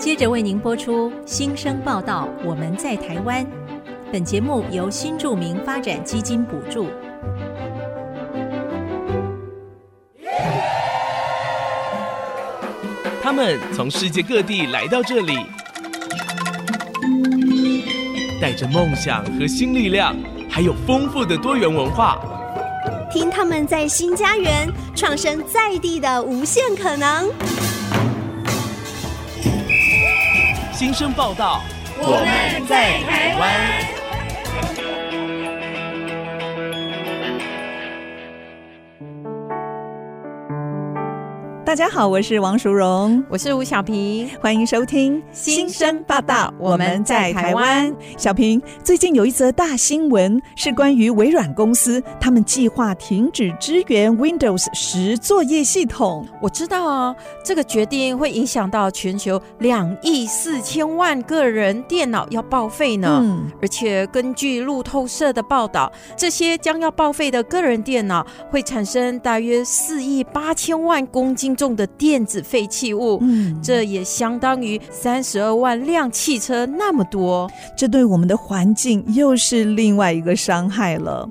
接着为您播出新生报道，我们在台湾。本节目由新住民发展基金补助。他们从世界各地来到这里，带着梦想和新力量，还有丰富的多元文化。听他们在新家园创生在地的无限可能。新生报道，我们在台湾。大家好，我是王淑荣，我是吴小平，欢迎收听新生报道，我们在台湾。小平，最近有一则大新闻是关于微软公司，他们计划停止支援 Windows 10作业系统。我知道哦，这个决定会影响到全球2.4亿个人电脑要报废呢。而且根据路透社的报道，这些将要报废的个人电脑会产生大约4.8亿公斤重的电子废弃物，这也相当于32万辆汽车那么多。这对我们的环境又是另外一个伤害了。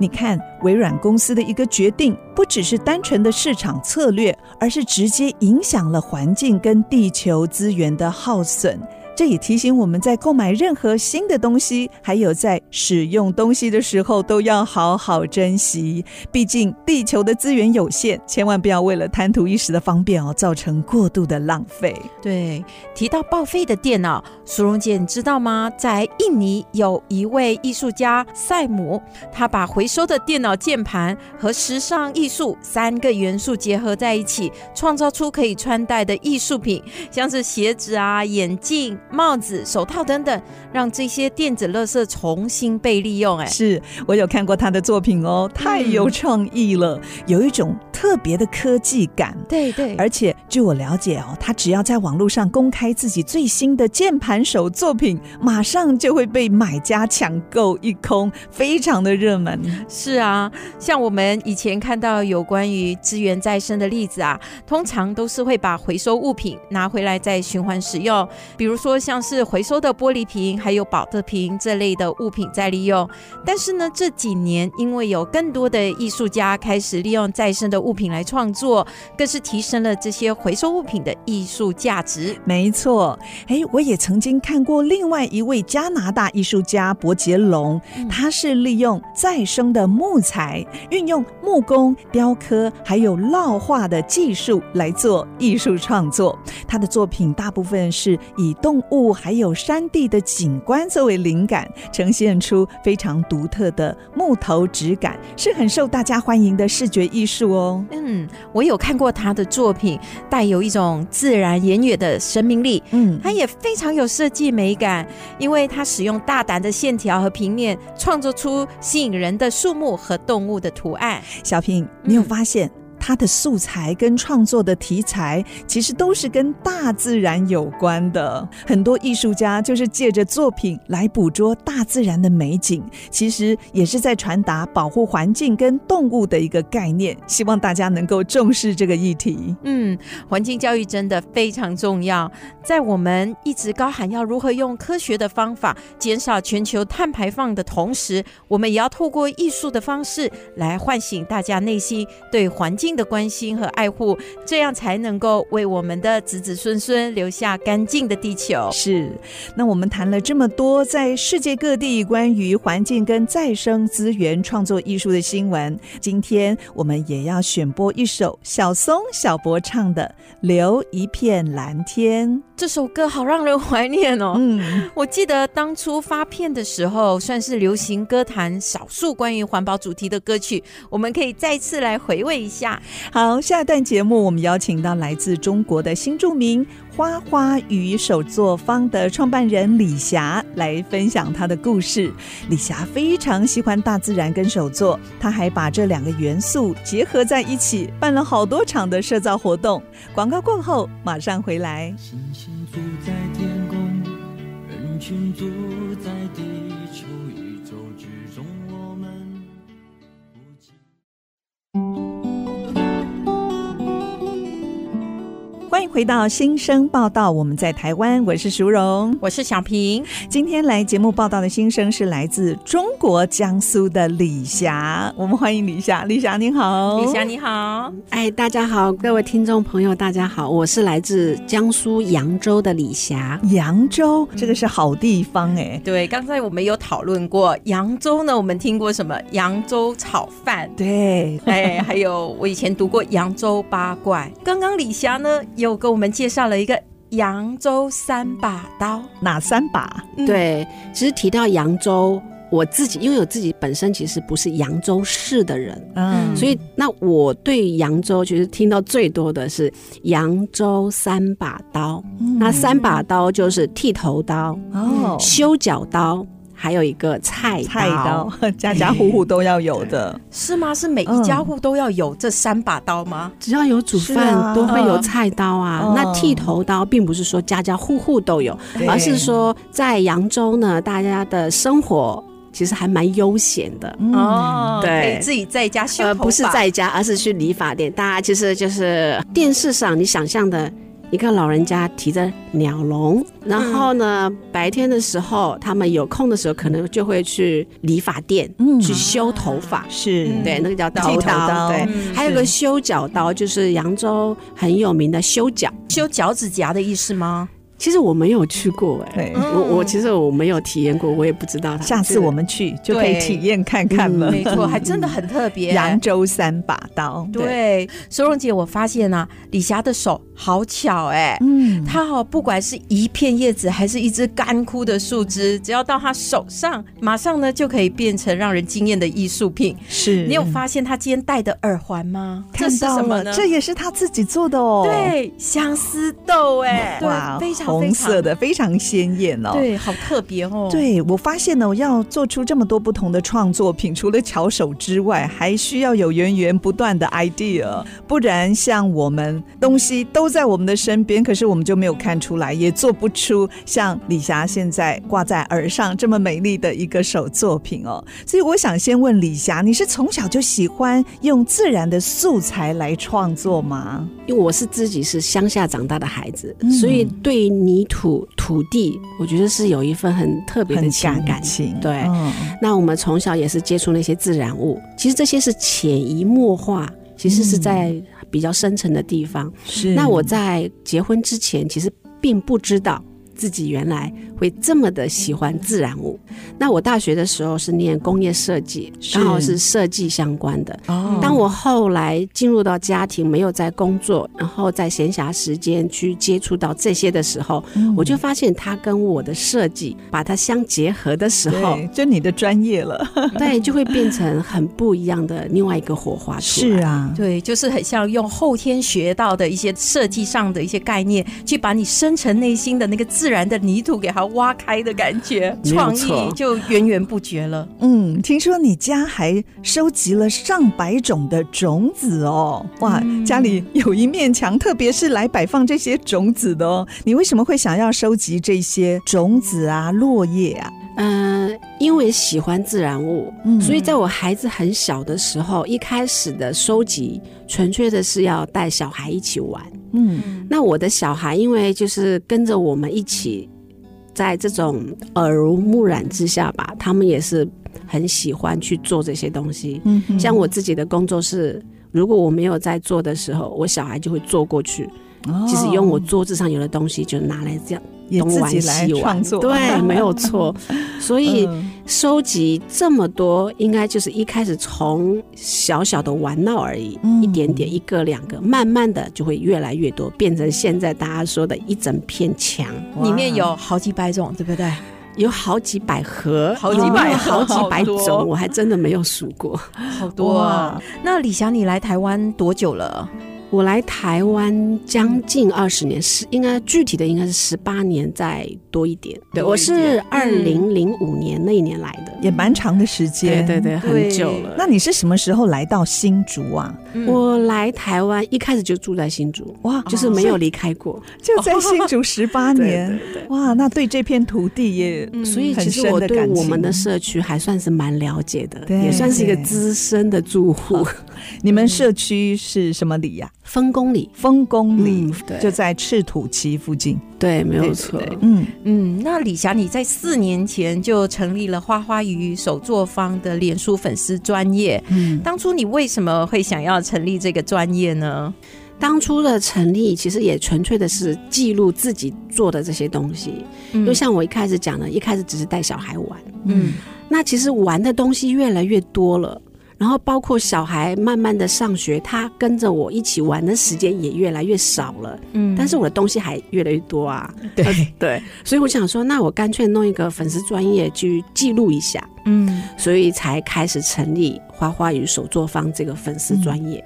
你看，微软公司的一个决定不只是单纯的市场策略，而是直接影响了环境跟地球资源的耗损。这也提醒我们在购买任何新的东西，还有在使用东西的时候都要好好珍惜，毕竟地球的资源有限，千万不要为了贪图一时的方便造成过度的浪费。对，提到报废的电脑，苏荣姐你知道吗？在印尼有一位艺术家赛姆，他把回收的电脑键盘和时尚艺术3个元素结合在一起，创造出可以穿戴的艺术品，像是鞋子啊、眼镜、帽子、手套等等，让这些电子垃圾重新被利用。是，我有看过他的作品哦，太有创意了，有一种特别的科技感。对对，而且据我了解他只要在网络上公开自己最新的键盘手作品，马上就会被买家抢购一空，非常的热门。是啊，像我们以前看到有关于资源再生的例子啊，通常都是会把回收物品拿回来再循环使用，比如说像是回收的玻璃瓶还有保特瓶这类的物品再利用。但是呢，这几年因为有更多的艺术家开始利用再生的物品来创作，更是提升了这些回收物品的艺术价值。没错，我也曾经看过另外一位加拿大艺术家伯杰龙，他是利用再生的木材，运用木工、雕刻还有烙画的技术来做艺术创作。他的作品大部分是以动物还有山地的景观作为灵感，呈现出非常独特的木头质感，是很受大家欢迎的视觉艺术哦。我有看过他的作品，带有一种自然言语的生命力。他也非常有设计美感，因为他使用大胆的线条和平面，创作出吸引人的树木和动物的图案。小平，你有发现他的素材跟创作的题材其实都是跟大自然有关的。很多艺术家就是借着作品来捕捉大自然的美景，其实也是在传达保护环境跟动物的一个概念，希望大家能够重视这个议题。环境教育真的非常重要，在我们一直高喊要如何用科学的方法减少全球碳排放的同时，我们也要透过艺术的方式来唤醒大家内心对环境的关心和爱护，这样才能够为我们的子子孙孙留下干净的地球。是，那我们谈了这么多在世界各地关于环境跟再生资源创作艺术的新闻，今天我们也要选播一首小松小柏唱的《留一片蓝天》。这首歌好让人怀念哦。我记得当初发片的时候，算是流行歌坛少数关于环保主题的歌曲，我们可以再次来回味一下。好，下一段节目我们邀请到来自中国的新住民花花鱼手作坊的创办人李霞来分享她的故事。李霞非常喜欢大自然跟手作，她还把这2个元素结合在一起，办了好多场的社造活动。广告过后马上回来。星星住在天空，人群住在地球，宇宙之中我们不尽。欢迎回到新生报道，我们在台湾，我是淑荣，我是小平。今天来节目报道的新生是来自中国江苏的李霞，我们欢迎李霞。李霞您好。李霞你好。哎，大家好，各位听众朋友大家好，我是来自江苏扬州的李霞。扬州这个是好地方哎。对，刚才我们有讨论过扬州呢，我们听过什么扬州炒饭，对，哎，还有我以前读过扬州八怪。刚刚李霞呢又给我们介绍了一个扬州三把刀。哪三把？对，其实提到扬州，我自己因为我自己本身其实不是扬州市的人，所以那我对扬州其实听到最多的是扬州三把刀。那三把刀就是剃头刀、修脚刀，还有一个菜刀，家家户户都要有的。是吗？是每一家户都要有这三把刀吗？只要有煮饭都会有菜刀啊。那剃头刀并不是说家家户户都有，而是说在扬州呢，大家的生活其实还蛮悠闲的哦，对，可以自己在家修头发，不是在家，而是去理发店。大家其实就是电视上你想象的。一个老人家提着鸟笼，然后呢，白天的时候他们有空的时候可能就会去理发店去修头发，是对，那个叫头刀，对，还有个修脚刀，就是扬州很有名的修脚，修脚趾甲的意思吗？其实我没有去过哎，我其实我没有体验过，我也不知道。下次我们去就可以体验看看了。没错，还真的很特别。扬州三把刀。对，苏蓉姐，我发现啊，李霞的手好巧哎，她不管是一片叶子还是一只干枯的树枝，只要到她手上，马上呢就可以变成让人惊艳的艺术品。是，你有发现她今天戴的耳环吗？这是什么呢？这也是她自己做的哦。对，相思豆哎，哇，非常。红色的非常鲜艳哦，对，好特别哦。对，我发现呢，要做出这么多不同的创作品，除了巧手之外，还需要有源源不断的 idea， 不然像我们东西都在我们的身边，可是我们就没有看出来，也做不出像李霞现在挂在耳上这么美丽的一个手作品哦。所以我想先问李霞，你是从小就喜欢用自然的素材来创作吗？因为我是自己是乡下长大的孩子，所以对泥土土地我觉得是有一份很特别的情感情，对，那我们从小也是接触那些自然物，其实这些是潜移默化，其实是在比较深层的地方，是。那我在结婚之前其实并不知道自己原来会这么的喜欢自然物。那我大学的时候是念工业设计，然后是设计相关的。当我后来进入到家庭，没有在工作，然后在闲暇时间去接触到这些的时候，我就发现它跟我的设计把它相结合的时候，就你的专业了，对，就会变成很不一样的另外一个火花出来。是啊，对，就是很像用后天学到的一些设计上的一些概念，去把你深层内心的那个自然的泥土给它挖开的感觉，创意就源源不绝了。听说你家还收集了100种的种子哦，哇，家里有一面墙，特别是来摆放这些种子的哦。你为什么会想要收集这些种子啊、落叶啊？因为喜欢自然物，所以在我孩子很小的时候，一开始的收集纯粹的是要带小孩一起玩。那我的小孩因为就是跟着我们一起，在这种耳濡目染之下吧，他们也是很喜欢去做这些东西。像我自己的工作室，如果我没有在做的时候，我小孩就会坐过去，其实用我桌子上有的东西就拿来这样也自己来创作，对，没有错。所以收集这么多，应该就是一开始从小小的玩闹而已，一点点，一个两个，慢慢的就会越来越多，变成现在大家说的一整片墙，里面有好几百种，对不对？有好几百盒，好几百盒，好几百种，我还真的没有数过，好多啊！那李霞，你来台湾多久了？我来台湾将近20年，应该具体的应该是18年再多一点。对，我是2005年那一年来的，也蛮长的时间，对对对，很久了。那你是什么时候来到新竹啊？我来台湾一开始就住在新竹，哇，就是没有离开过，就在新竹18年，对对对，哇，那对这片土地也，所以其实我对我们的社区还算是蛮了解的，也算是一个资深的住户。你们社区是什么里呀？风公里，风公里、就在赤土崎附近。对，没有错。那李霞，你在4年前就成立了花花鱼手作坊的脸书粉丝专页。当初你为什么会想要成立这个专页呢？当初的成立其实也纯粹的是记录自己做的这些东西，就像我一开始讲的，一开始只是带小孩玩，那其实玩的东西越来越多了，然后包括小孩慢慢的上学，他跟着我一起玩的时间也越来越少了，但是我的东西还越来越多啊。对，所以我想说，那我干脆弄一个粉丝专页去记录一下，所以才开始成立花花鱼手作坊这个粉丝专页。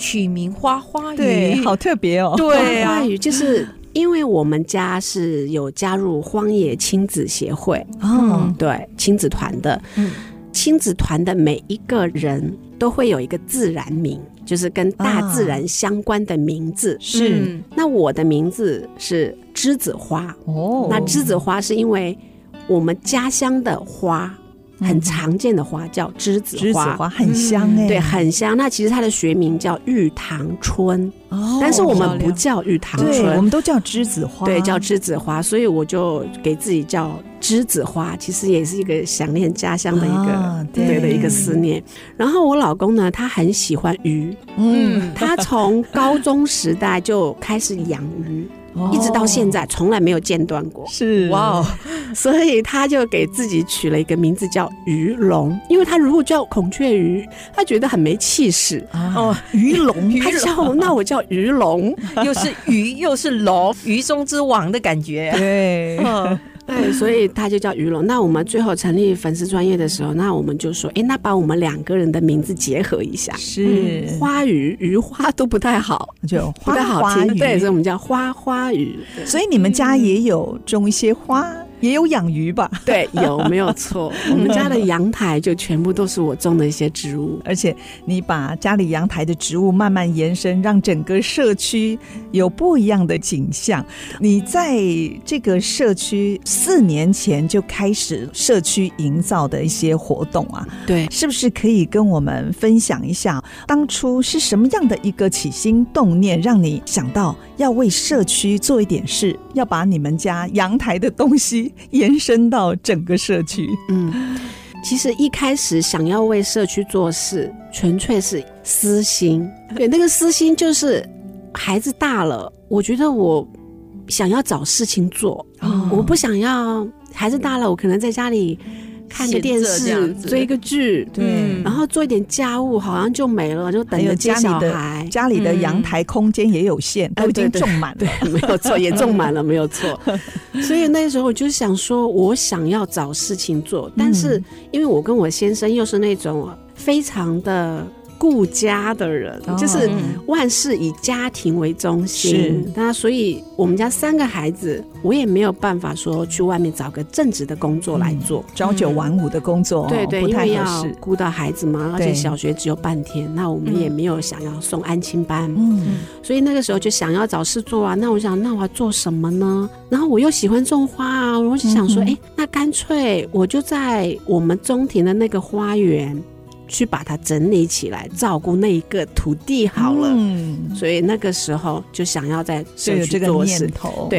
取名花花鱼，对，好特别哦。对、花花鱼就是因为我们家是有加入荒野亲子协会，对，亲子团的，亲子团的每一个人都会有一个自然名，就是跟大自然相关的名字。是、那我的名字是栀子花。那栀子花是因为我们家乡的花。很常见的花叫栀子花，栀子花很香耶、对，很香。那其实它的学名叫玉堂春、但是我们不叫玉堂春，对，我们都叫栀子花，对，叫栀子花，所以我就给自己叫栀子花，其实也是一个想念家乡的一个、对的一个思念。然后我老公呢，他很喜欢鱼，他从高中时代就开始养鱼。一直到现在从来没有间断过，是哇、所以他就给自己取了一个名字叫鱼龙，因为他如果叫孔雀鱼他觉得很没气势、鱼龙他叫，那我叫鱼龙，又是鱼又是龙，鱼中之王的感觉。对、对，所以他就叫鱼龙。那我们最后成立粉丝专页的时候，那我们就说，那把我们两个人的名字结合一下，是、花鱼，鱼花都不太好，就花花鱼，对，所以我们叫花花鱼。所以你们家也有种一些花，也有养鱼吧？对，有，没有错。我们家的阳台就全部都是我种的一些植物，而且你把家里阳台的植物慢慢延伸，让整个社区有不一样的景象。你在这个社区4年前就开始社区营造的一些活动啊，对，是不是可以跟我们分享一下，当初是什么样的一个起心动念，让你想到要为社区做一点事，要把你们家阳台的东西延伸到整个社区？其实一开始想要为社区做事，纯粹是私心。对，那个私心就是孩子大了，我觉得我想要找事情做，我不想要孩子大了，我可能在家里看个电视，追个剧，对，然后做一点家务，好像就没了，就等着接小孩。家里的阳台空间也有限，都已经种满了，对，没有错，也种满了，没有错。所以那时候我就想说，我想要找事情做，但是因为我跟我先生又是那种非常的顾家的人，就是万事以家庭为中心，那所以我们家3个孩子，我也没有办法说去外面找个正职的工作来做，朝九晚五的工作，对，不太合适，因为要顾到孩子嘛，而且小学只有半天，那我们也没有想要送安亲班，所以那个时候就想要找事做啊。那我想，那我要做什么呢？然后我又喜欢种花啊，我就想说，那干脆我就在我们中庭的那个花园去把它整理起来，照顾那一个土地好了。所以那个时候就想要在社区做事，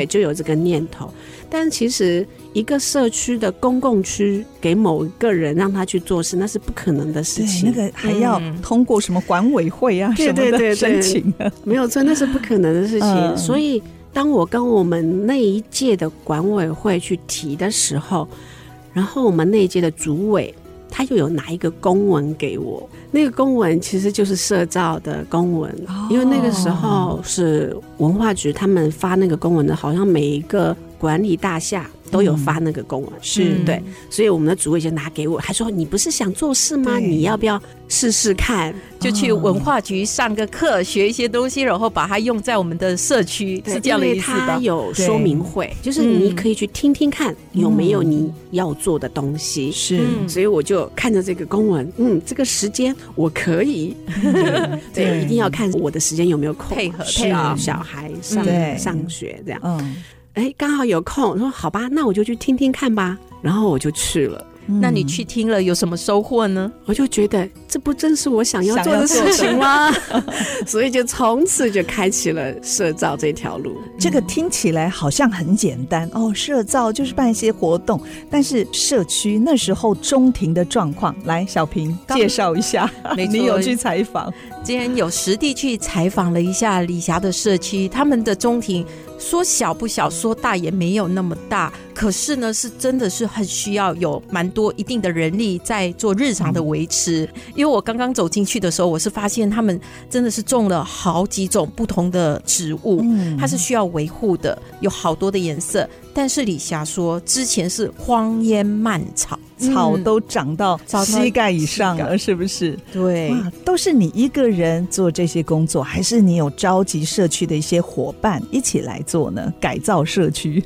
就有这个念头。但其实一个社区的公共区给某一个人让他去做事，那是不可能的事情。那个还要通过什么管委会啊、什么的申请啊，没有错，那是不可能的事情。所以当我跟我们那一届的管委会去提的时候，然后我们那一届的主委他又有拿一个公文给我，那个公文其实就是社造的公文，因为那个时候是文化局他们发那个公文的，好像每一个管理大厦都有发那个公文，对，所以我们的主委就拿给我，还说你不是想做事吗？你要不要试试看？就去文化局上个课，学一些东西，然后把它用在我们的社区，是这样的意思吧？因为它有说明会，就是你可以去听听看有没有你要做的东西。是，所以我就看着这个公文，这个时间我可以，对，一定要看我的时间有没有空，配合小孩上学这样。刚好有空，说好吧，那我就去听听看吧。然后我就去了。那你去听了有什么收获呢？我就觉得这不正是我想要做的事情吗？所以就从此就开启了社造这条路。这个听起来好像很简单哦，社造就是办一些活动，但是社区那时候中庭的状况，来小平介绍一下。你有去采访，今天有实地去采访了一下李霞的社区，他们的中庭说小不小，说大也没有那么大，可是呢是真的是很需要有蛮多一定的人力在做日常的维持。因为我刚刚走进去的时候，我是发现他们真的是种了好几种不同的植物，它是需要维护的，有好多的颜色。但是李霞说之前是荒烟蔓草，草都长到膝盖以上了，是不是？对，都是你一个人做这些工作，还是你有召集社区的一些伙伴一起来做呢？改造社区。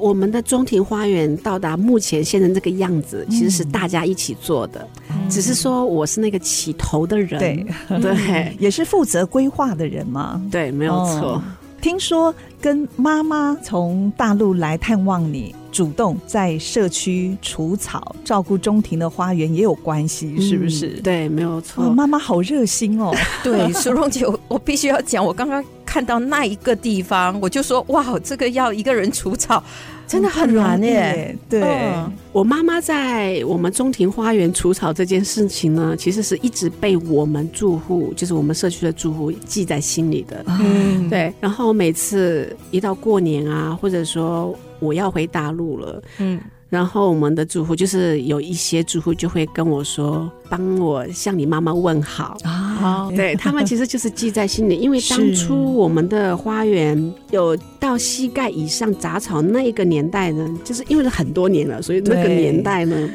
我们的中庭花园到达目前现在这个样子，其实是大家一起做的，只是说我是那个起头的人，对，也是负责规划的人嘛。对，没有错。听说跟妈妈从大陆来探望你，主动在社区除草、照顾中庭的花园也有关系，是不是？对，没有错。妈妈好热心哦。对，淑蓉姐，我必须要讲，我刚刚看到那一个地方，我就说哇，这个要一个人除草真的很难耶。对，我妈妈在我们中庭花园除草这件事情呢，其实是一直被我们住户，就是我们社区的住户记在心里的。对，然后每次一到过年啊，或者说我要回大陆了，然后我们的住户，就是有一些住户就会跟我说，帮我向你妈妈问好啊。对，他们其实就是记在心里，因为当初我们的花园有到膝盖以上杂草那一个年代呢，就是因为很多年了，所以那个年代呢，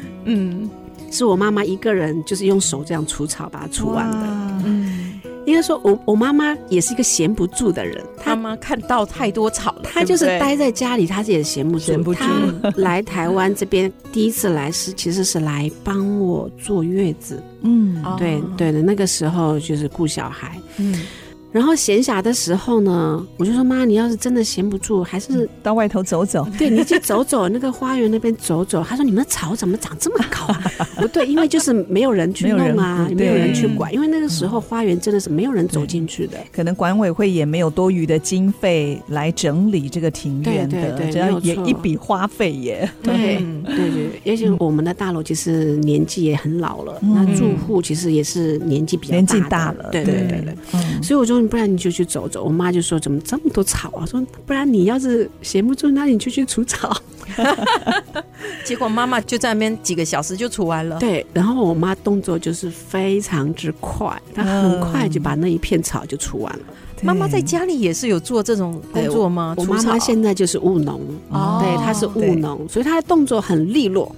是我妈妈一个人就是用手这样除草把它除完的。应该说我妈妈也是一个闲不住的人，她妈看到太多草了，她就是待在家里，她也闲不住。她来台湾这边第一次来是其实是来帮我坐月子，对对的，那个时候就是顾小孩，然后闲暇的时候呢，我就说妈，你要是真的闲不住，还是到外头走走。对，你去走走那个花园那边走走。她说你们的草怎么长这么高啊？不对，因为就是没有人去弄啊，也没有人去管，因为那个时候花园真的是没有人走进去的，可能管委会也没有多余的经费来整理这个庭院的。对对对，只要也一笔花费耶。对对对，而且我们的大楼其实年纪也很老了，那住户其实也是年纪比较大，年纪大了。对对对对，所以我就不然你就去走走。我妈就说怎么这么多草啊，说不然你要是闲不住，那你就去除草。结果妈妈就在那边几个小时就除完了。对，然后我妈动作就是非常之快，她很快就把那一片草就除完了。妈妈在家里也是有做这种工作吗？我妈妈现在就是务农，对，她是务农，所以她的动作很利落，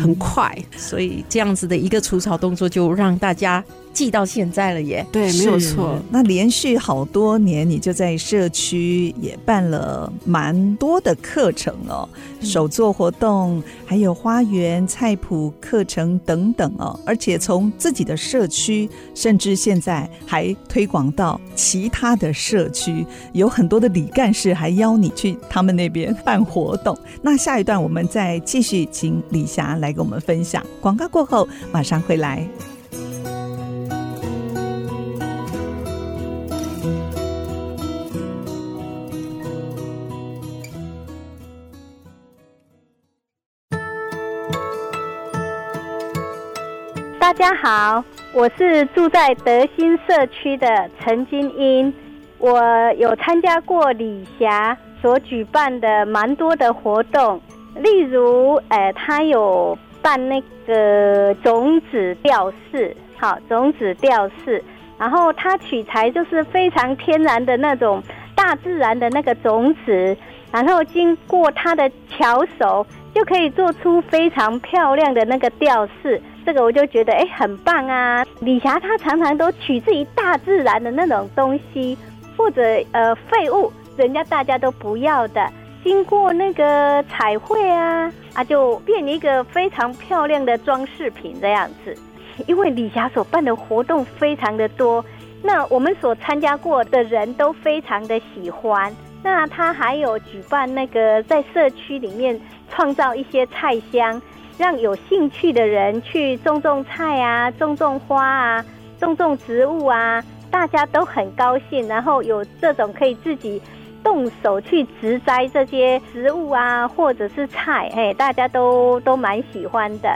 很快，所以这样子的一个除草动作就让大家记到现在了耶。对，没有错。那连续好多年你就在社区也办了蛮多的课程哦，手作活动，还有花园菜谱课程等等哦，而且从自己的社区，甚至现在还推广到其他的社区，有很多的理干事还邀你去他们那边办活动。那下一段我们再继续请李霞来跟我们分享，广告过后马上回来。大家好，我是住在德兴社区的陈金英，我有参加过李霞所举办的蛮多的活动，例如，他有办那个种子吊饰，好，种子吊饰，然后他取材就是非常天然的那种大自然的那个种子，然后经过他的巧手，就可以做出非常漂亮的那个吊饰。这个我就觉得很棒啊。李霞她常常都取自于大自然的那种东西，或者废物，人家大家都不要的，经过那个彩绘啊就变一个非常漂亮的装饰品这样子。因为李霞所办的活动非常的多，那我们所参加过的人都非常的喜欢。那她还有举办那个在社区里面创造一些菜香，让有兴趣的人去种种菜啊，种种花啊，种种植物啊，大家都很高兴，然后有这种可以自己动手去植栽这些植物啊或者是菜，哎，大家都蛮喜欢的。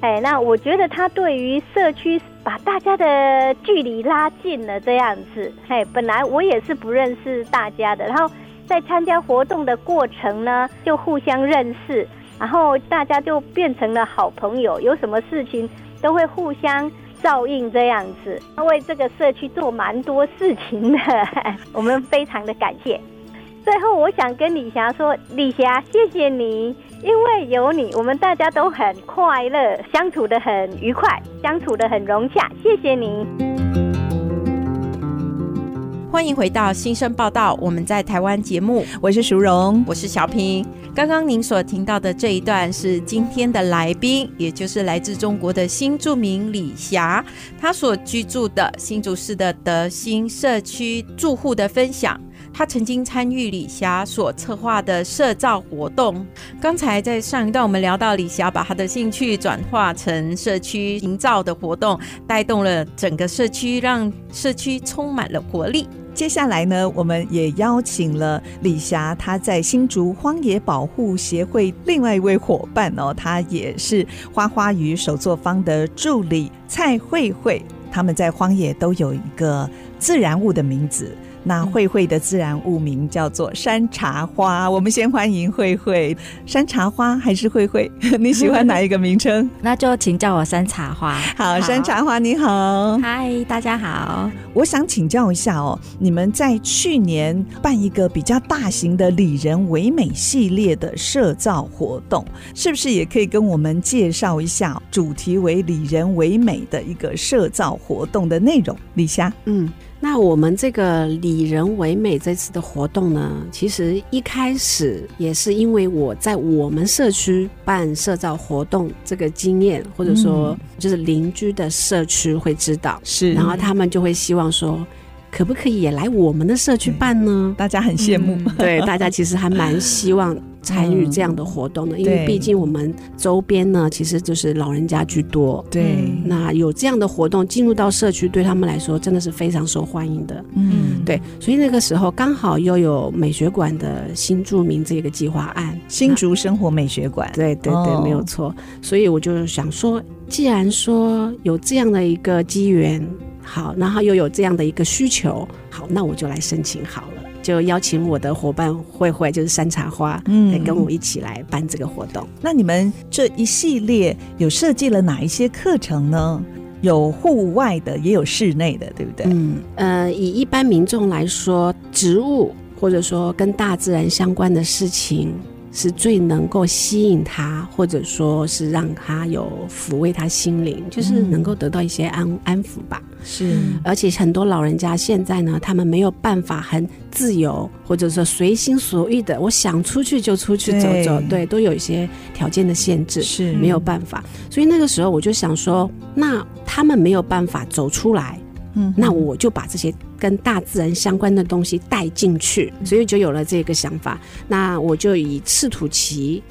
哎，那我觉得他对于社区把大家的距离拉近了这样子。哎，本来我也是不认识大家的，然后在参加活动的过程呢就互相认识，然后大家就变成了好朋友，有什么事情都会互相照应这样子。他为这个社区做蛮多事情的，我们非常的感谢。最后我想跟李霞说，李霞谢谢你，因为有你我们大家都很快乐，相处得很愉快，相处得很融洽，谢谢你。欢迎回到新生报道，我们在台湾节目，我是淑荣，我是小平。刚刚您所听到的这一段是今天的来宾，也就是来自中国的新住民李霞，她所居住的新竹市的德兴社区住户的分享。他曾经参与李霞所策划的社造活动。刚才在上一段我们聊到李霞把他的兴趣转化成社区营造的活动，带动了整个社区，让社区充满了活力。接下来呢，我们也邀请了李霞，她在新竹荒野保护协会另外一位伙伴哦，她也是花花鱼手作坊的助理蔡慧慧，他们在荒野都有一个自然物的名字。那慧慧的自然物名叫做山茶花，我们先欢迎慧慧。山茶花还是慧慧，你喜欢哪一个名称？那就请叫我山茶花。好，山茶花你好。嗨，大家好。我想请教一下哦，你们在去年办一个比较大型的里仁唯美系列的社造活动，是不是也可以跟我们介绍一下主题为里仁唯美的一个社造活动的内容？李霞。那我们这个里仁唯美这次的活动呢，其实一开始也是因为我在我们社区办社造活动这个经验，或者说就是邻居的社区会知道，是，然后他们就会希望说可不可以也来我们的社区办呢？大家很羡慕，对，大家其实还蛮希望参与这样的活动的，因为毕竟我们周边呢其实就是老人家居多，对，那有这样的活动进入到社区对他们来说真的是非常受欢迎的。对，所以那个时候刚好又有美学馆的新住民这个计划案，新竹生活美学馆，对对对，没有错。所以我就想说，既然说有这样的一个机缘，好，然后又有这样的一个需求，好，那我就来申请好了。就邀请我的伙伴慧慧，就是山茶花，来跟我一起来办这个活动。那你们这一系列有设计了哪一些课程呢？有户外的，也有室内的，对不对？以一般民众来说，植物或者说跟大自然相关的事情是最能够吸引他，或者说是让他有抚慰他心灵，就是能够得到一些安抚吧。是，而且很多老人家现在呢，他们没有办法很自由，或者说随心所欲的，我想出去就出去走走，对，都有一些条件的限制，是没有办法。所以那个时候我就想说，那他们没有办法走出来，那我就把这些跟大自然相关的东西带进去，所以就有了这个想法。那我就以赤土崎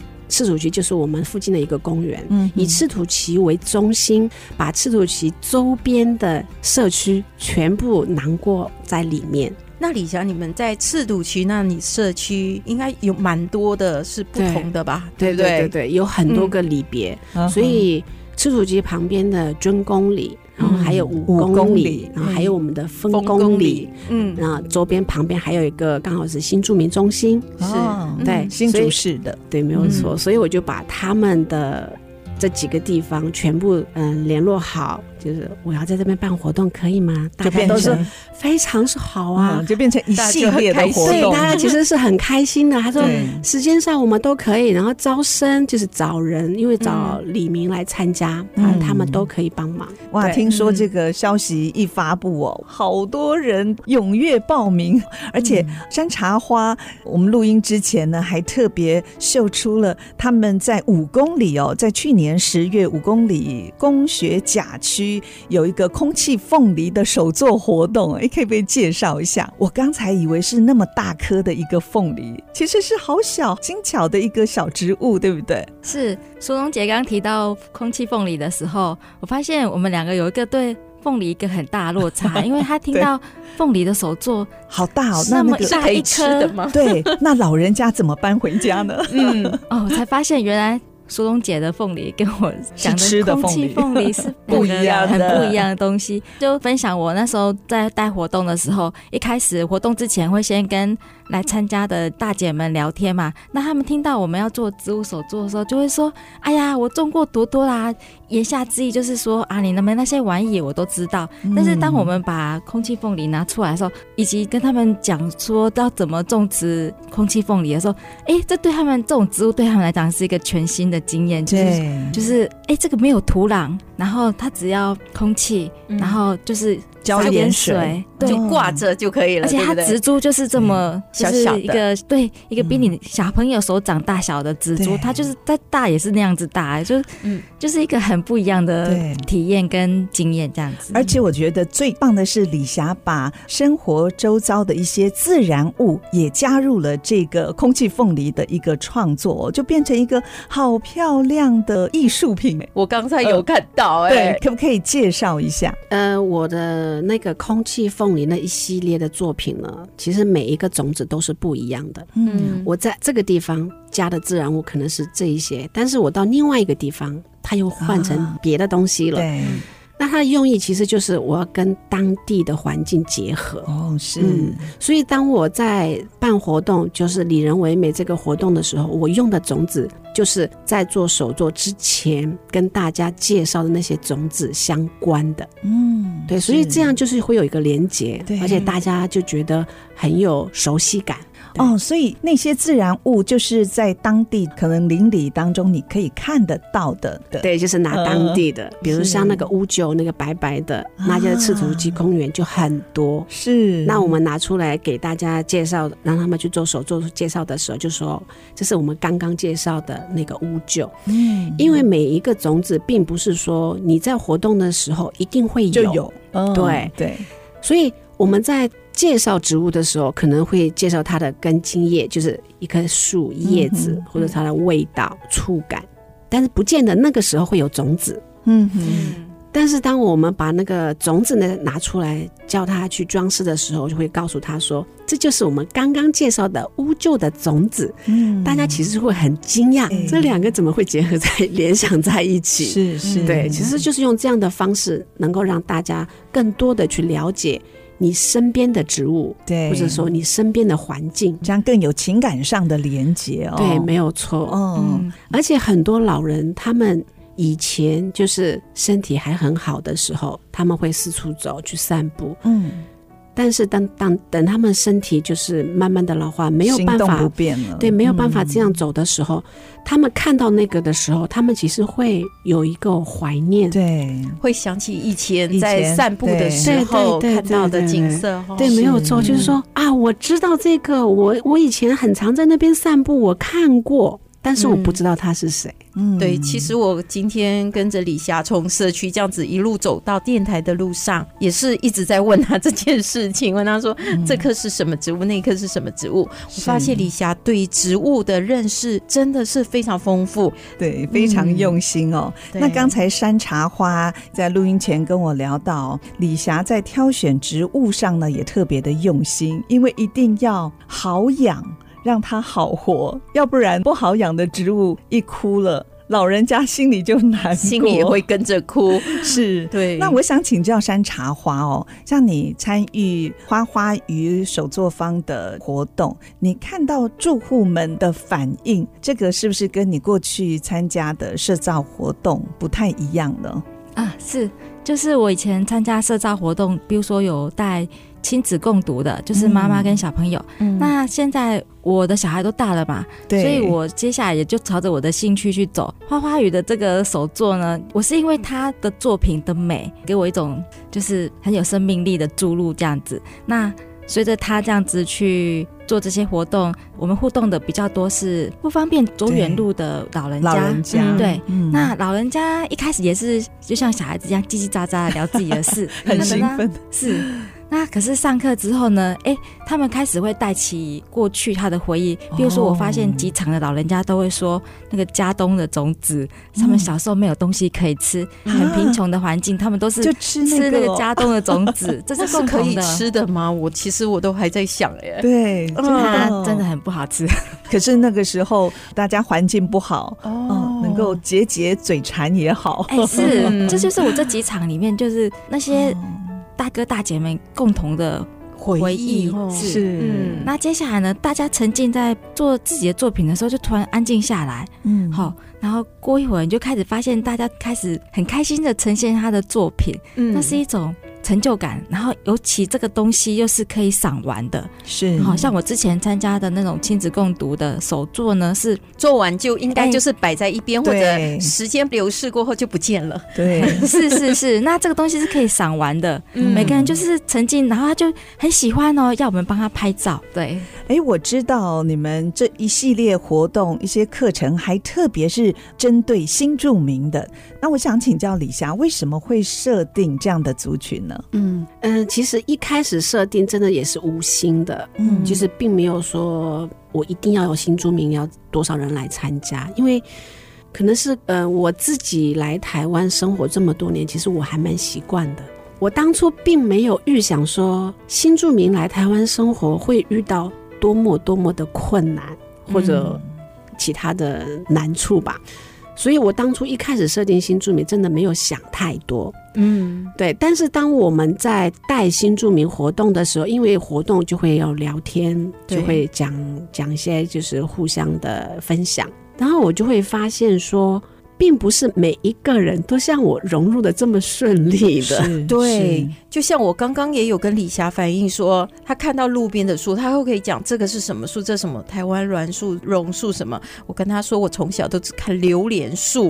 就是我们附近的一个公园，以赤土崎为中心，把赤土崎周边的社区全部囊括在里面。那李霞，你们在赤土崎那里社区应该有蛮多的是不同的吧？ 对，有很多个里别，所以赤土崎旁边的尊公里，然后还有5公里，然后还有我们的分公里，然后周边旁边还有一个刚好是新住民中心，是，对，新竹市的，对，没有错。所以我就把他们的这几个地方全部联络好，就是我要在这边办活动可以吗？大家都是非常好啊，就变成一系列的活动，大家其实是很开心的。他说时间上我们都可以，然后招生就是找人，因为找李明来参加，他们都可以帮忙。哇，听说这个消息一发布哦，好多人踊跃报名，而且山茶花我们录音之前呢，还特别秀出了他们在5公里哦，在去年10月5公里工学甲区区有一个空气凤梨的手作活动，可以不可以介绍一下？我刚才以为是那么大颗的一个凤梨，其实是好小精巧的一个小植物，对不对？是，苏荣姐刚提到空气凤梨的时候，我发现我们两个有一个对凤梨一个很大的落差，因为他听到凤梨的手作好大哦，那么大一颗的吗？对，那老人家怎么搬回家呢？我才发现原来苏东姐的凤梨跟我讲的空气凤梨是不一样的，很不一样的东西。就分享我那时候在带活动的时候，一开始活动之前会先跟来参加的大姐们聊天嘛，那他们听到我们要做植物手作的时候就会说，哎呀，我种过多多啦，言下之意就是说啊，你们那些玩意我都知道。但是当我们把空气凤梨拿出来的时候，以及跟他们讲说要怎么种植空气凤梨的时候，这对他们这种植物对他们来讲是一个全新的经验，就是这个没有土壤，然后它只要空气，然后就是浇一点水，就挂着就可以了，而且它植株就是这么小小的，对，一个比你小朋友手掌大小的植株，它就是再大也是那样子大，就是一个很不一样的体验跟经验这样子。而且我觉得最棒的是李霞把生活周遭的一些自然物也加入了这个空气凤梨的一个创作，就变成一个好漂亮的艺术品。我刚才有看到，对，可不可以介绍一下？我的那个空气凤梨那一系列的作品呢，其实每一个种子都是不一样的。我在这个地方加的自然物可能是这一些，但是我到另外一个地方它又换成别的东西了。对，那它的用意其实就是我要跟当地的环境结合。是。所以当我在办活动，就是里人为美这个活动的时候，我用的种子就是在做手作之前跟大家介绍的那些种子相关的。对，所以这样就是会有一个连结，而且大家就觉得很有熟悉感。所以那些自然物就是在当地可能邻里当中你可以看得到的，对，就是拿当地的，比如像那个乌桕，那个白白的，那家的赤足鸡公园就很多，是。那我们拿出来给大家介绍，让他们去做手作介绍的时候，就说这是我们刚刚介绍的那个乌桕。因为每一个种子并不是说你在活动的时候一定会有，就有，对，所以我们在介绍植物的时候可能会介绍它的根茎叶，就是一棵树叶子，或者它的味道触感，但是不见得那个时候会有种子。但是当我们把那个种子呢拿出来叫它去装饰的时候，就会告诉它说这就是我们刚刚介绍的乌桕的种子。大家其实会很惊讶，这两个怎么会结合在联想在一起？是，对，其实就是用这样的方式能够让大家更多的去了解你身边的植物，对，或者说你身边的环境，这样更有情感上的连结。对，没有错。而且很多老人他们以前就是身体还很好的时候，他们会四处走去散步。但是等他们身体就是慢慢的老化，没有办法，行动不便了，对，没有办法这样走的时候，他们看到那个的时候，他们其实会有一个怀念，对，会想起以前在散步的时候看到的景色。对，没有错，就是说啊，我知道这个，我以前很常在那边散步，我看过，但是我不知道他是谁。对，其实我今天跟着李霞从社区这样子一路走到电台的路上，也是一直在问他这件事情，问他说这棵是什么植物，那棵是什么植物。我发现李霞对植物的认识真的是非常丰富，对，非常用心。那刚才山茶花在录音前跟我聊到，李霞在挑选植物上呢也特别的用心，因为一定要好养让它好活，要不然不好养的植物一枯了，老人家心里就难过，心里也会跟着哭。是，对。那我想请教山茶花，像你参与花花鱼手作坊的活动，你看到住户们的反应，这个是不是跟你过去参加的社造活动不太一样呢？是，就是我以前参加社造活动，比如说有带亲子共读的，就是妈妈跟小朋友。那现在我的小孩都大了嘛，所以我接下来也就朝着我的兴趣去走。花花鱼的这个手作呢，我是因为他的作品的美给我一种就是很有生命力的注入这样子。那随着他这样子去做这些活动，我们互动的比较多是不方便走远路的老人家。对，那老人家一开始也是就像小孩子一样叽叽喳喳聊自己的事，很兴奋。是。那可是上课之后呢，他们开始会带起过去他的回忆，比如说我发现几场的老人家都会说那个家东的种子，他们小时候没有东西可以吃，很贫穷的环境，他们都是吃那个家东的种子，这是共同的。可以吃的吗？其实我都还在想对，它真的很不好吃。可是那个时候大家环境不好，能够解解嘴馋也好。是，这就是我这几场里面就是那些大哥大姐们共同的回忆。是，那接下来呢，大家沉浸在做自己的作品的时候就突然安静下来，好，然后过一会儿你就开始发现大家开始很开心的呈现他的作品，那是一种成就感，然后尤其这个东西又是可以赏玩的。是，好像我之前参加的那种亲子共读的手作呢，是做完就应该就是摆在一边，或者时间流逝过后就不见了。对，是，那这个东西是可以赏玩的，每个人就是沉浸，然后他就很喜欢要我们帮他拍照。对，我知道你们这一系列活动一些课程还特别是针对新住民的，那我想请教李霞为什么会设定这样的族群呢？其实一开始设定真的也是无心的，就是并没有说我一定要有新住民要多少人来参加，因为可能是我自己来台湾生活这么多年，其实我还蛮习惯的。我当初并没有预想说新住民来台湾生活会遇到多么多么的困难或者其他的难处吧，所以我当初一开始设定新住民真的没有想太多。对，但是当我们在带新住民活动的时候，因为活动就会有聊天，就会讲一些就是互相的分享，然后我就会发现说并不是每一个人都像我融入的这么顺利的。对，就像我刚刚也有跟李霞反映说，她看到路边的树，她会可以讲这个是什么树，这什么台湾栾树、榕树什么。我跟她说，我从小都只看榴莲树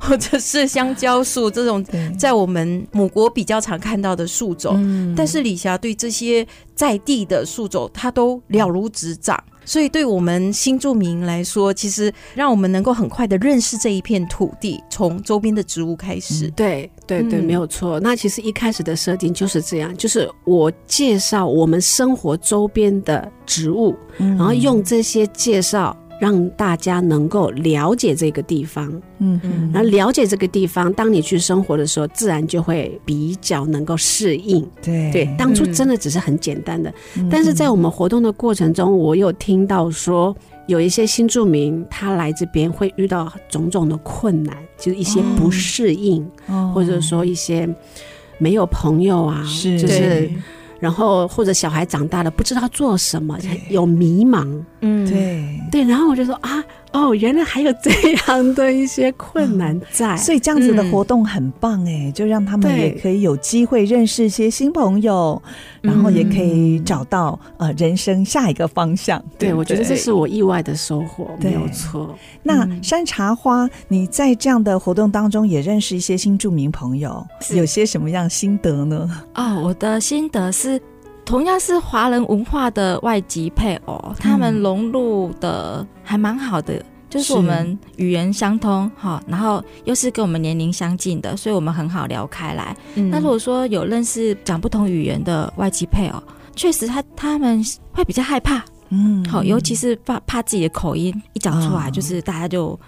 或者是香蕉树这种在我们母国比较常看到的树种，但是李霞对这些在地的树种她都了如指掌。所以对我们新住民来说，其实让我们能够很快的认识这一片土地，从周边的植物开始。对，没有错。那其实一开始的设定就是这样，就是我介绍我们生活周边的植物，然后用这些介绍让大家能够了解这个地方。然后了解这个地方，当你去生活的时候自然就会比较能够适应。对，当初真的只是很简单的，但是在我们活动的过程中，我有听到说有一些新住民他来这边会遇到种种的困难，就是一些不适应，或者说一些没有朋友啊，就是然后或者小孩长大了不知道做什么，有迷茫。对，然后我就说原来还有这样的一些困难在，所以这样子的活动很棒。就让他们也可以有机会认识一些新朋友，然后也可以找到人生下一个方向。 对，我觉得这是我意外的收获。没有错。那山茶花，你在这样的活动当中也认识一些新住民朋友，有些什么样心得呢？我的心得是同样是华人文化的外籍配偶，他们融入的还蛮好的，就是我们语言相通，然后又是跟我们年龄相近的，所以我们很好聊开来。那如果说有认识讲不同语言的外籍配偶，确实他们会比较害怕，尤其是怕自己的口音一讲出来，就是大家就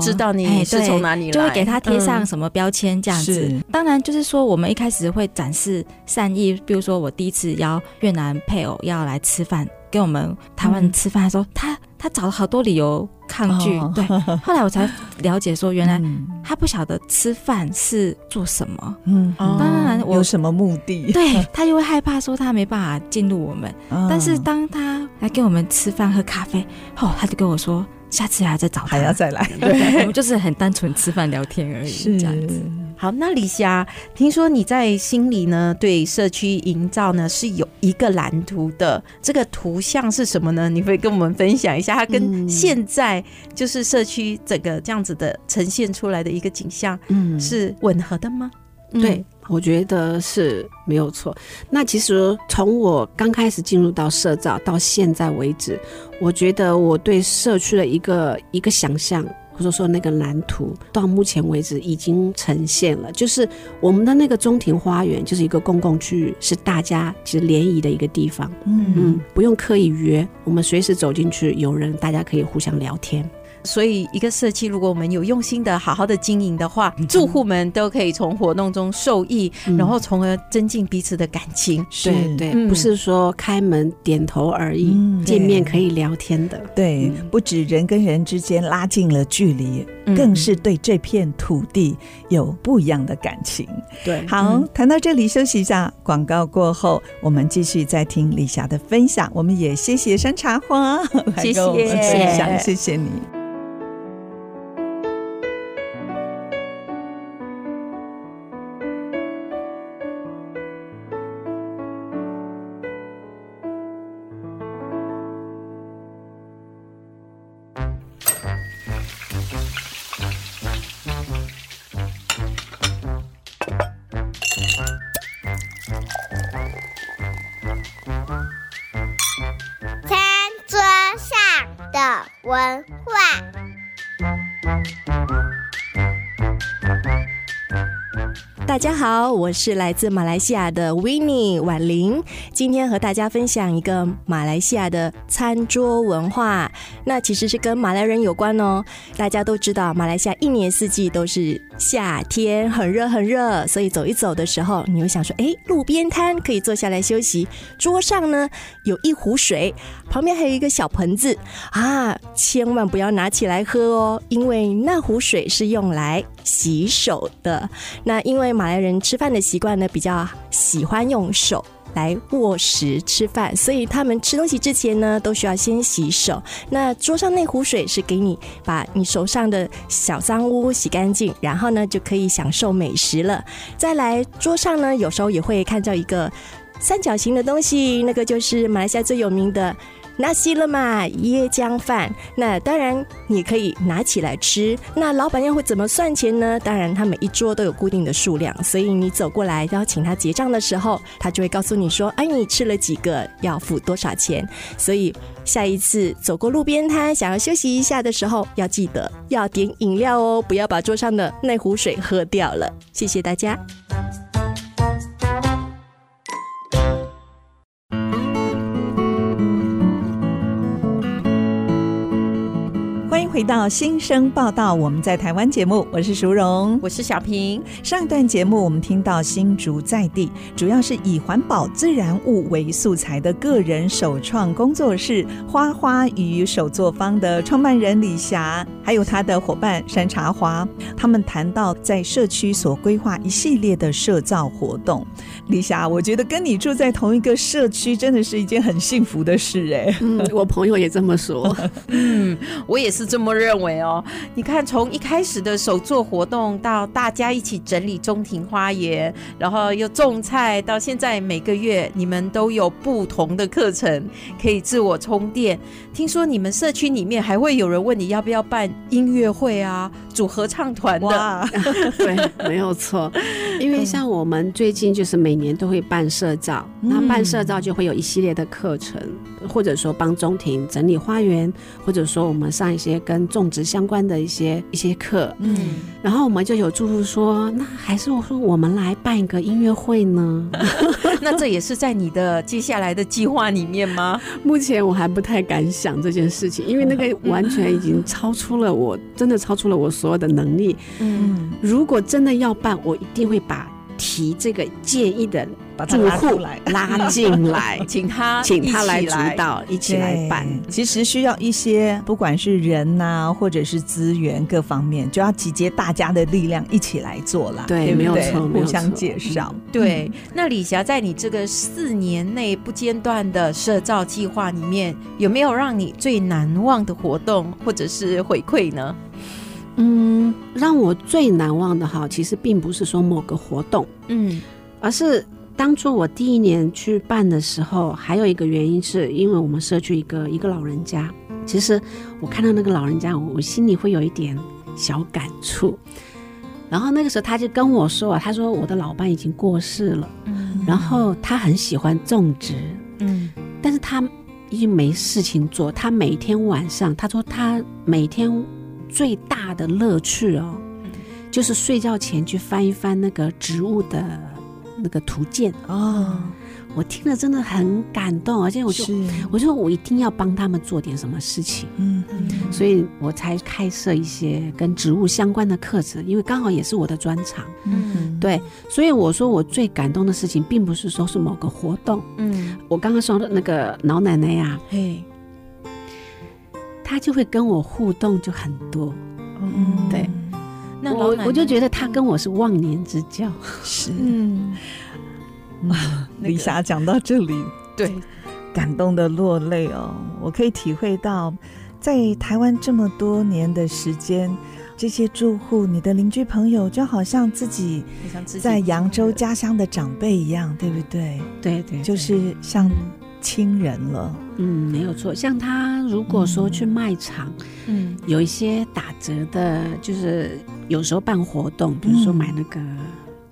知道你是从哪里来，就会给他贴上什么标签这样子。当然就是说我们一开始会展示善意，比如说我第一次邀越南配偶要来吃饭，跟我们台湾吃饭的时候，他找了好多理由抗拒。对，后来我才了解说原来他不晓得吃饭是做什么，当然有什么目的。对，他就会害怕说他没办法进入我们，但是当他来跟我们吃饭喝咖啡后，他就跟我说下次还要再找他，还要再来。对，我们就是很单纯吃饭聊天而已，这样子。好，那李霞，听说你在心里呢对社区营造呢是有一个蓝图的，这个图像是什么呢？你会跟我们分享一下它跟现在就是社区整个这样子的呈现出来的一个景象是吻合的吗？对，我觉得是没有错。那其实从我刚开始进入到社造到现在为止，我觉得我对社区的一个想象，或者说那个蓝图，到目前为止已经呈现了。就是我们的那个中庭花园就是一个公共区域，是大家其实联谊的一个地方，不用刻意约，我们随时走进去，有人大家可以互相聊天。所以一个社区如果我们有用心的好好的经营的话，住户们都可以从活动中受益，然后从而增进彼此的感情。对对，不是说开门点头而已，见面可以聊天的。对，不止人跟人之间拉近了距离，更是对这片土地有不一样的感情。对，好，谈到这里休息一下，广告过后我们继续再听李霞的分享。我们也谢谢山茶花来跟我们分享，谢谢你。大家好，我是来自马来西亚的 Winnie 婉玲，今天和大家分享一个马来西亚的餐桌文化，那其实是跟马来人有关哦。大家都知道马来西亚一年四季都是夏天，很热很热，所以走一走的时候你会想说，路边摊可以坐下来休息，桌上呢有一壶水，旁边还有一个小盆子啊，千万不要拿起来喝哦，因为那壶水是用来洗手的。那因为马来人吃饭的习惯呢，比较喜欢用手来握食吃饭，所以他们吃东西之前呢都需要先洗手。那桌上那壶水是给你把你手上的小脏污洗干净，然后呢就可以享受美食了。再来桌上呢有时候也会看到一个三角形的东西，那个就是马来西亚最有名的Nasi Lemak椰浆饭，那当然你可以拿起来吃。那老板娘会怎么算钱呢？当然他每一桌都有固定的数量，所以你走过来要请他结账的时候，他就会告诉你说，你吃了几个，要付多少钱。所以下一次走过路边摊想要休息一下的时候，要记得要点饮料哦，不要把桌上的那壶水喝掉了。谢谢大家。回到新生报道，我们在台湾节目，我是淑荣，我是小平。上段节目我们听到新竹在地，主要是以环保自然物为素材的个人手创工作室花花与手作坊的创办人李霞，还有她的伙伴山茶花，他们谈到在社区所规划一系列的社造活动。李霞，我觉得跟你住在同一个社区真的是一件很幸福的事。我朋友也这么说。我也是这么认为哦。你看从一开始的手作活动，到大家一起整理中庭花园，然后又种菜，到现在每个月你们都有不同的课程可以自我充电。听说你们社区里面还会有人问你要不要办音乐会啊，组合唱团的。对，没有错。因为像我们最近就是每年都会办社造，那办社造就会有一系列的课程，或者说帮中庭整理花园，或者说我们上一些跟种植相关的一些课。然后我们就有住户说，那还是我们来办一个音乐会呢。那这也是在你的接下来的计划里面吗？目前我还不太敢想这件事情，因为那个完全已经超出了我，真的超出了我所有的能力。如果真的要办，我一定会把提这个建议的住户拉进来，请他来主导，一起来办。其实需要一些不管是人或者是资源各方面，就要集结大家的力量一起来做啦。对，没有错，互相介绍。对，那李霞在你这个4年内不间断的社造计划里面，有没有让你最难忘的活动或者是回馈呢？让我最难忘的其实并不是说某个活动，而是当初我第一年去办的时候，还有一个原因是因为我们社区一个老人家，其实我看到那个老人家，我心里会有一点小感触。然后那个时候他就跟我说，他说我的老伴已经过世了，嗯，然后他很喜欢种植，嗯，但是他已经没事情做，他每天晚上，他说他每天最大的乐趣哦，就是睡觉前去翻一翻那个植物的那个图鉴哦。我听了真的很感动，而且我就我一定要帮他们做点什么事情，嗯，所以我才开设一些跟植物相关的课程，因为刚好也是我的专长，嗯，对，所以我说我最感动的事情，并不是说是某个活动，嗯，我刚刚说的那个老奶奶呀，嘿，她就会跟我互动就很多，嗯，对，那老奶奶我就觉得她跟我是忘年之交，是，嗯。哇，李霞讲到这里，对，感动的落泪哦。我可以体会到，在台湾这么多年的时间，这些住户，你的邻居朋友，就好像自己在扬州家乡的长辈一样，对不对？对对，就是像亲人了。嗯，没有错。像他如果说去卖场，嗯，有一些打折的，就是有时候办活动，比如说买那个。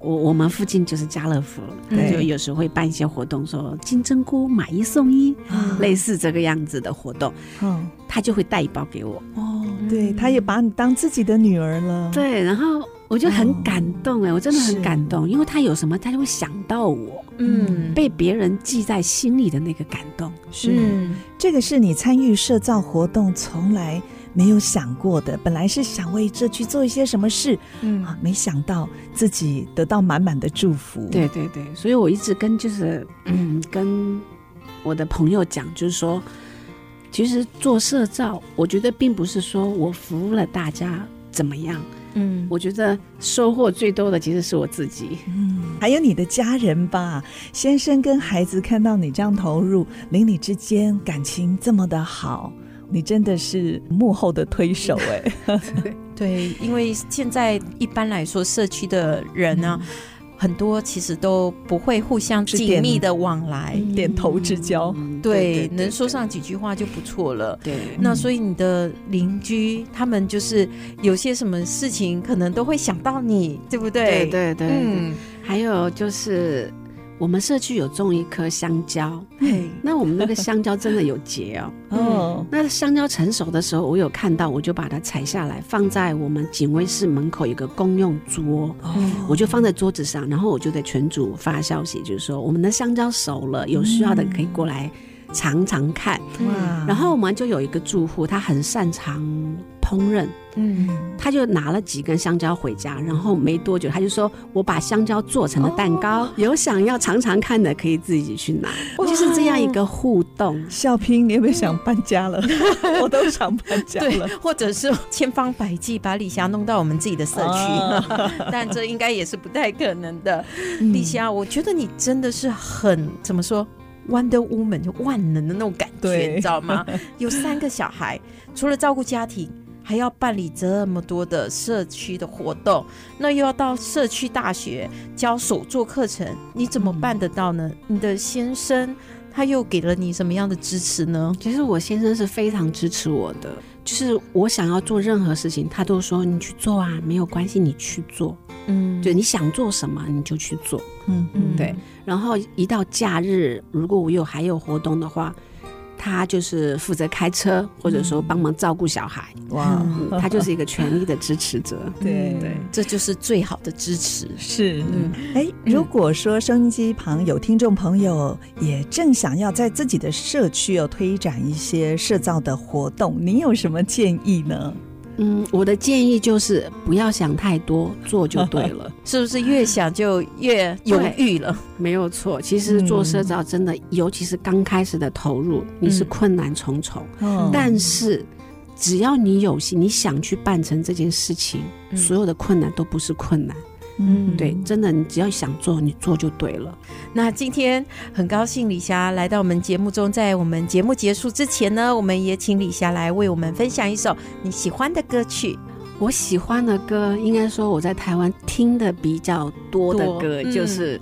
我们附近就是家乐福，就有时候会办一些活动，说金针菇买一送一，类似这个样子的活动，嗯，他就会带一包给我。哦，对，他也把你当自己的女儿了。对，然后我就很感动哎，我真的很感动，因为他有什么他就会想到我，嗯，被别人记在心里的那个感动，是这个是你参与社造活动从来没有想过的，本来是想为这去做一些什么事，嗯，啊，没想到自己得到满满的祝福。对对对，所以我一直跟就是跟我的朋友讲，就是说，其实做社造，我觉得并不是说我服务了大家怎么样，嗯，我觉得收获最多的其实是我自己，嗯，还有你的家人吧，先生跟孩子看到你这样投入，邻里之间感情这么的好。你真的是幕后的推手哎，对，因为现在一般来说社区的人呢，很多其实都不会互相紧密的往来，点头之交，对，能说上几句话就不错了。对，那所以你的邻居他们就是有些什么事情可能都会想到你，对不对？对对对，嗯，还有就是。我们社区有种一棵香蕉，那我们那个香蕉真的有结哦。哦，那香蕉成熟的时候，我有看到，我就把它采下来，放在我们警卫室门口有个公用桌，哦，我就放在桌子上，然后我就在群组发消息，就是说我们的香蕉熟了，有需要的可以过来尝尝看。哇！然后我们就有一个住户，他很擅长烹饪，嗯，他就拿了几根香蕉回家，然后没多久他就说：“我把香蕉做成了蛋糕，有想要尝尝看的可以自己去拿。”就是这样一个互动。小平，你有没有想搬家了？我都想搬家了，对，或者是千方百计把李霞弄到我们自己的社区，但这应该也是不太可能的。李霞，我觉得你真的是很怎么说？Wonder Woman 就万能的那种感觉，你知道吗？有3个小孩，除了照顾家庭，还要办理这么多的社区的活动，那又要到社区大学教手作课程，你怎么办得到呢？你的先生他又给了你什么样的支持呢？其实我先生是非常支持我的，就是我想要做任何事情，他都说你去做啊，没有关系，你去做。嗯，就你想做什么你就去做，嗯嗯，对。然后一到假日，如果我还有活动的话，他就是负责开车，或者说帮忙照顾小孩。哇，他就是一个全力的支持者。对对，这就是最好的支持。是，嗯，哎，如果说收音机旁有听众朋友也正想要在自己的社区有推展一些社造的活动，你有什么建议呢？嗯，我的建议就是不要想太多，做就对了。是不是越想就越犹豫了？没有错，其实做社造真的，尤其是刚开始的投入，你是困难重重，但是只要你有心，你想去办成这件事情，所有的困难都不是困难。嗯，对，真的，你只要想做，你做就对了。那今天很高兴李霞来到我们节目中，在我们节目结束之前呢，我们也请李霞来为我们分享一首你喜欢的歌曲。我喜欢的歌，应该说我在台湾听的比较多的歌，就是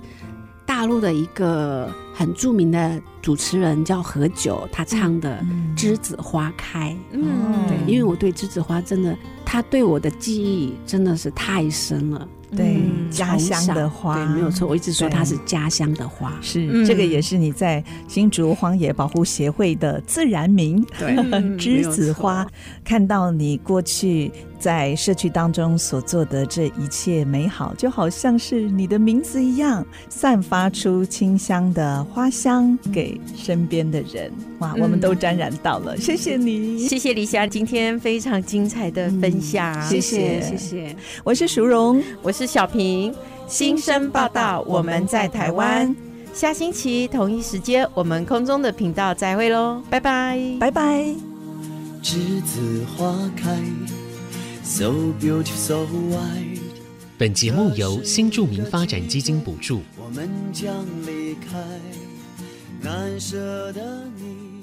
大陆的一个很著名的主持人叫何炅，他唱的《栀子花开》。嗯，对，因为我对栀子花真的，他对我的记忆真的是太深了。对，家乡的花，对，没有错，我一直说它是家乡的花。是、这个也是你在新竹荒野保护协会的自然名，对，栀子花。看到你过去在社区当中所做的这一切美好，就好像是你的名字一样，散发出清香的花香给身边的人。哇，我们都沾染到了。谢谢你，谢谢李霞今天非常精彩的分享。谢谢，谢谢。我是淑荣，我是小平，新生报道，我们在台湾。下星期同一时间，我们空中的频道再会咯，拜拜，拜拜。栀子花开 So beautiful, so wide。 本节目由新住民发展基金补助。我们将离开，难舍的你。